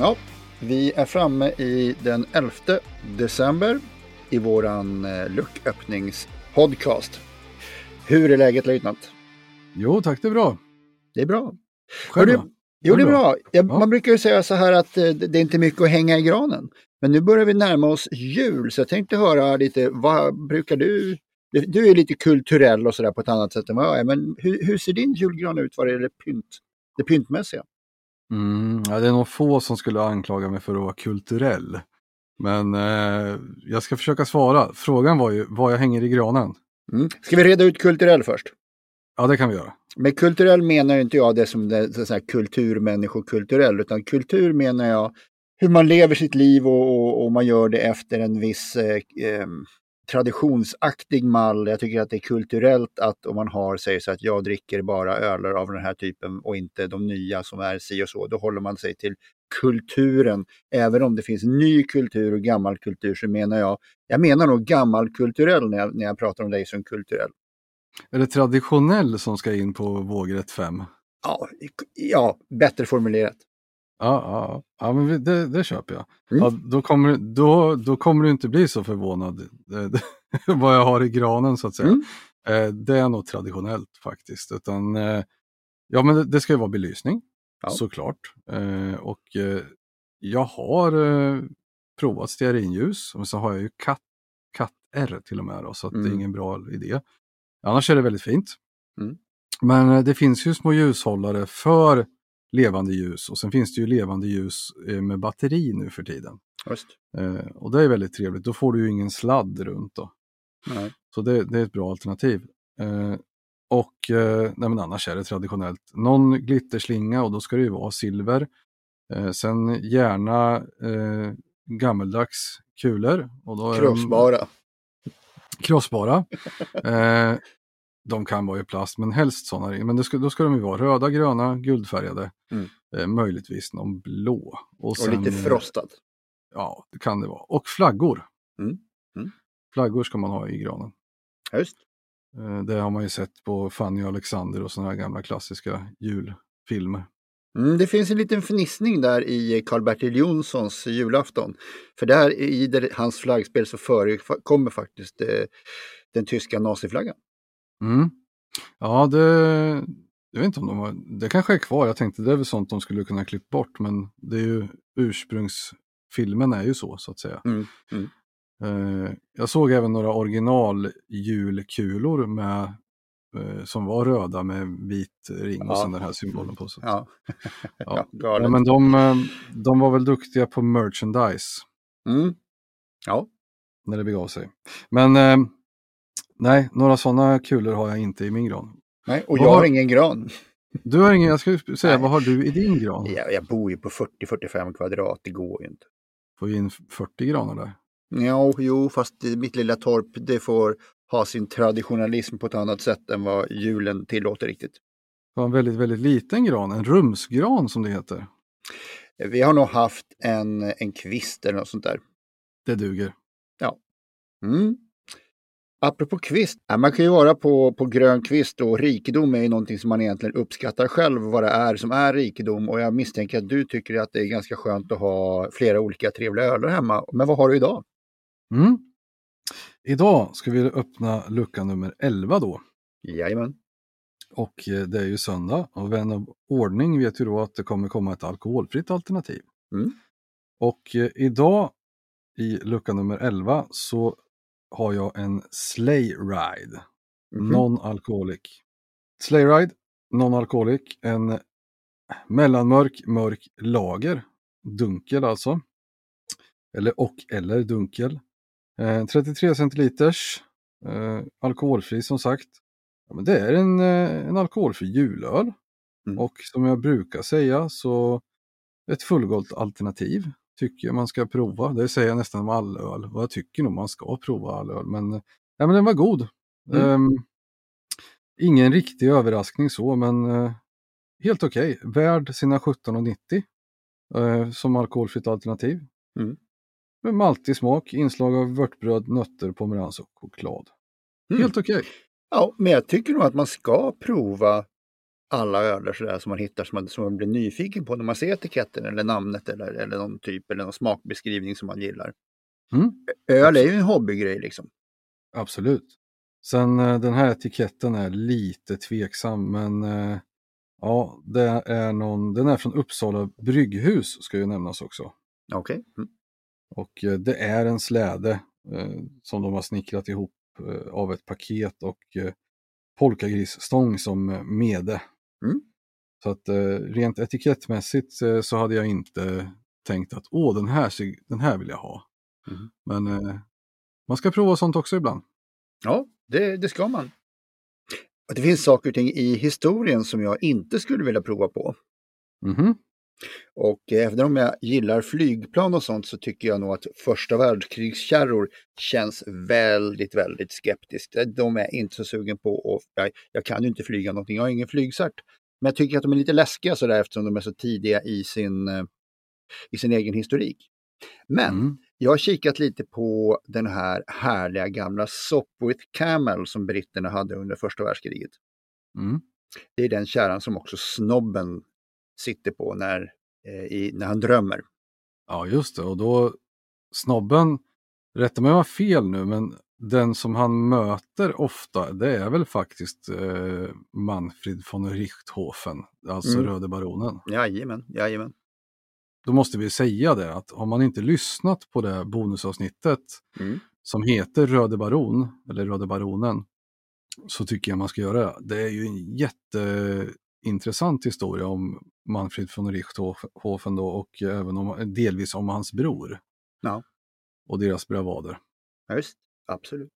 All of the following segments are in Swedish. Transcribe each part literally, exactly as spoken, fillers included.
Ja, vi är framme i den elfte december i våran lucköppningspodcast. Hur är läget, löjtnant? Jo, tack, det är bra. Det är bra. Själv då? Jo, det är bra. Jag, ja. Man brukar ju säga så här att det, det är inte mycket att hänga i granen. Men nu börjar vi närma oss jul, så jag tänkte höra lite, vad brukar du... Du är lite kulturell och sådär på ett annat sätt än vad jag är, men hur, hur ser din julgran ut? Vad är det, pynt, det pyntmässiga? Mm, ja, det är nog få som skulle anklaga mig för att vara kulturell. Men eh, jag ska försöka svara. Frågan var ju vad jag hänger i granen. Mm. Ska vi reda ut kulturell först? Ja, det kan vi göra. Men kulturell menar ju inte jag det som det, så här, kulturmänniskokulturell. Utan kultur menar jag hur man lever sitt liv och, och, och man gör det efter en viss eh, eh, traditionsaktig mall. Jag tycker att det är kulturellt att om man har säger så att jag dricker bara öler av den här typen och inte de nya som är si och så, då håller man sig till kulturen. Även om det finns ny kultur och gammal kultur, så menar jag jag menar nog gammal kulturell när jag, när jag pratar om dig som kulturell. Är det traditionell som ska in på vågrätt fem? Ja, ja, bättre formulerat. Ja, ja, ja, men det, det köper jag. Mm. Ja, då, kommer, då, då kommer du inte bli så förvånad det, det, vad jag har i granen så att säga. Mm. Eh, det är nog traditionellt faktiskt. Utan, eh, ja, men det, det ska ju vara belysning, ja. Såklart. Eh, och eh, jag har eh, provat stearinljus, och så har jag ju katt, katt R till och med då, så att mm. det är ingen bra idé. Annars är det väldigt fint. Mm. Men eh, det finns ju små ljushållare för levande ljus, och sen finns det ju levande ljus med batteri nu för tiden. Just. Eh, och det är väldigt trevligt, då får du ju ingen sladd runt då. Nej. Så det, det är ett bra alternativ. Eh, och eh, nej, men annars är det traditionellt. Någon glitterslinga, och då ska det ju vara silver. Eh, sen gärna eh, gammeldags kulor. Och då är krossbara. De... Krossbara. eh, De kan vara i plast, men helst sådana. Men det ska, då ska de ju vara röda, gröna, guldfärgade. Mm. Eh, möjligtvis någon blå. Och, och sen, lite frostad. Ja, det kan det vara. Och flaggor. Mm. Mm. Flaggor ska man ha i granen. Just. Eh, det har man ju sett på Fanny och Alexander och sådana här gamla klassiska julfilmer. Mm, det finns en liten fnissning där i Karl-Bertil Jonssons julafton. För där i där, hans flaggspel så förekommer faktiskt eh, den tyska naziflaggan. Mm. Ja, det, jag vet inte om de var, det kanske är kvar. Jag tänkte det är väl sånt de skulle kunna klippa bort, men det är ju ursprungsfilmen är ju så så att säga. Mm. Mm. Eh, jag såg även några original julkulor med eh, som var röda med vit ring, ja. Och sen den här symbolen på sig. Ja. Ja. Ja, men de de var väl duktiga på merchandise. Mm. Ja, när det begav sig. Men eh, nej, några sådana kulor har jag inte i min gran. Nej, och jag har, har ingen gran. Du har ingen, jag ska säga, nej. Vad har du i din gran? Jag, jag bor ju på fyrtio till fyrtiofem kvadrat, det går ju inte. Får vi in fyrtio granar där? Ja, jo, fast mitt lilla torp, det får ha sin traditionalism på ett annat sätt än vad julen tillåter riktigt. Det var en väldigt, väldigt liten gran, en rumsgran som det heter. Vi har nog haft en, en kvist eller något sånt där. Det duger. Ja. Mm. Apropå kvist, man kan ju vara på, på grön kvist, och rikedom är ju någonting som man egentligen uppskattar själv, vad det är som är rikedom, och jag misstänker att du tycker att det är ganska skönt att ha flera olika trevliga öler hemma. Men vad har du idag? Mm. Idag ska vi öppna lucka nummer elva då. Jajamän. Och det är ju söndag, och vän av ordning vet ju då att det kommer komma ett alkoholfritt alternativ. Mm. Och idag i lucka nummer elva så har jag en Slay Ride. Mm-hmm. Non-alkoholic. Slay Ride, non-alkoholic. En mellanmörk, mörk lager. Dunkel alltså. Eller och eller dunkel. Eh, trettiotre centiliters. Eh, alkoholfri som sagt. Ja, men det är en, eh, en alkoholfri julöl. Mm. Och som jag brukar säga så ett fullgott alternativ tycker jag man ska prova. Det säger jag nästan om all öl. Och jag tycker nog man ska prova all öl. Men, ja, men den var god. Mm. Eh, ingen riktig överraskning så, men eh, helt okej. Okay. Värd sina sjutton nittio eh, som alkoholfritt alternativ. Mm. Med maltig smak, inslag av vörtbröd, nötter, pomerans och choklad. Mm. Helt okej. Okay. Ja, men jag tycker nog att man ska prova alla öler sådär som man hittar som man, som man blir nyfiken på när man ser etiketten eller namnet eller, eller någon typ eller någon smakbeskrivning som man gillar. Mm. Öl är ju en hobbygrej liksom. Absolut. Sen den här etiketten är lite tveksam, men ja, det är någon, den är från Uppsala brygghus ska ju nämnas också. Okej. Okay. Mm. Och det är en släde eh, som de har snickrat ihop eh, av ett paket och eh, polkagrisstång som mede. Mm. Så att eh, rent etikettmässigt eh, så hade jag inte tänkt att åh, den här, den här vill jag ha. Mm. Men eh, man ska prova sånt också ibland. Ja, det, det ska man. Och det finns saker och ting i historien som jag inte skulle vilja prova på. Mhm. Och även om jag gillar flygplan och sånt så tycker jag nog att första världskrigskärror känns väldigt, väldigt skeptiskt. De är inte så sugen på, och jag, jag kan ju inte flyga någonting, jag har ingen flygcert. Men jag tycker att de är lite läskiga sådär eftersom de är så tidiga i sin, i sin egen historik. Men mm. jag har kikat lite på den här härliga gamla Sopwith Camel som britterna hade under första världskriget. Mm. Det är den kärran som också Snobben sitter på när, eh, i, när han drömmer. Ja, just det. Och då Snobben, rätta mig om jag har fel nu, men den som han möter ofta, det är väl faktiskt eh, Manfred von Richthofen, alltså mm. Röde Baronen. Jajamän, jajamän. Då måste vi säga det, att om man inte lyssnat på det bonusavsnittet mm. som heter Röde Baron, eller Röde Baronen, så tycker jag man ska göra det. Det är ju en jätte... intressant historia om Manfred von Richthofen då, och även om, delvis om hans bror. Ja. Och deras bravader. Ja, just, absolut.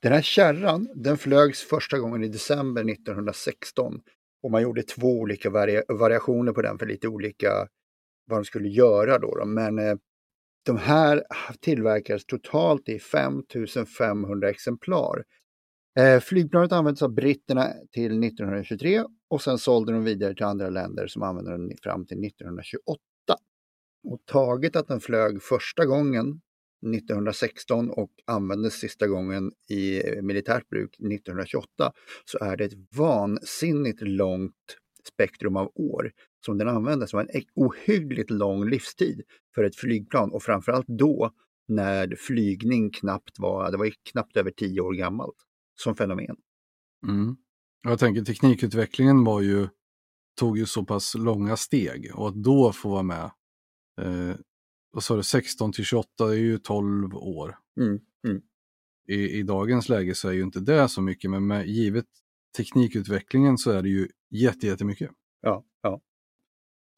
Den här kärran, den flögs första gången i december nittonhundrasexton och man gjorde två olika vari- variationer på den för lite olika vad de skulle göra då. då. Men eh, de här tillverkades totalt i fem tusen femhundra exemplar. Eh, flygplanet användes av britterna till nittonhundratjugotre och sen sålde de vidare till andra länder som använde den fram till nittonhundratjugoåtta. Och taget att den flög första gången nittonhundrasexton och användes sista gången i militärt bruk nittonhundratjugoåtta, så är det ett vansinnigt långt spektrum av år som den användes. Det var en ohyggligt lång livstid för ett flygplan, och framförallt då när flygning knappt var, det var knappt över tio år gammalt som fenomen. Mm. Jag tänker teknikutvecklingen var ju, tog ju så pass långa steg, och att då få vara med eh, och så är det sexton till tjugoåtta, det är ju tolv år. Mm. Mm. I, I dagens läge så är ju inte det så mycket, men med givet teknikutvecklingen så är det ju jätte, jättemycket. Ja, ja.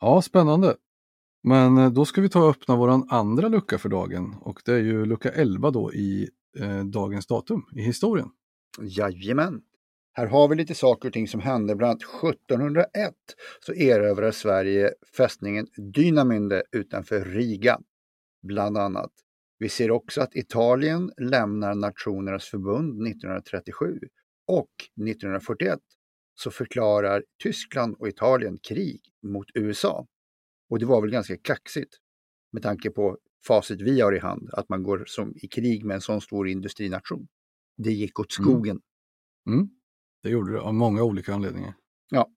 Ja, spännande. Men då ska vi ta och öppna våran andra lucka för dagen, och det är ju lucka elva då i eh, dagens datum i historien. Jajamän. Här har vi lite saker och ting som hände. Bland annat sjuttonhundraett så erövrar Sverige fästningen Dynamünde utanför Riga, bland annat. Vi ser också att Italien lämnar Nationernas förbund nittonhundratrettiosju, och nittonhundrafyrtioett så förklarar Tyskland och Italien krig mot U S A. Och det var väl ganska kaxigt med tanke på facit vi har i hand, att man går som i krig med en sån stor industrination. Det gick åt skogen. Mm. Mm. Det gjorde det av många olika anledningar. Ja.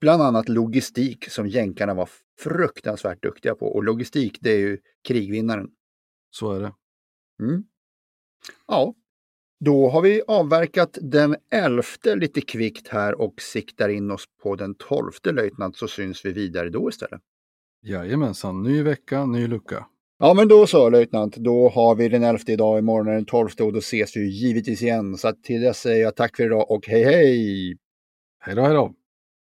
Bland annat logistik som jänkarna var fruktansvärt duktiga på. Och logistik, det är ju krigvinnaren. Så är det. Mm. Ja. Då har vi avverkat den elfte lite kvickt här och siktar in oss på den tolfte löjtnant, så syns vi vidare då istället. Jajamensan. Ny vecka, ny lucka. Ja, men då så löjtnant, då har vi den elfte idag, imorgon är den tolfte och då ses vi givetvis igen. Så till det säger jag tack för idag och hej hej! Hej då, hej då!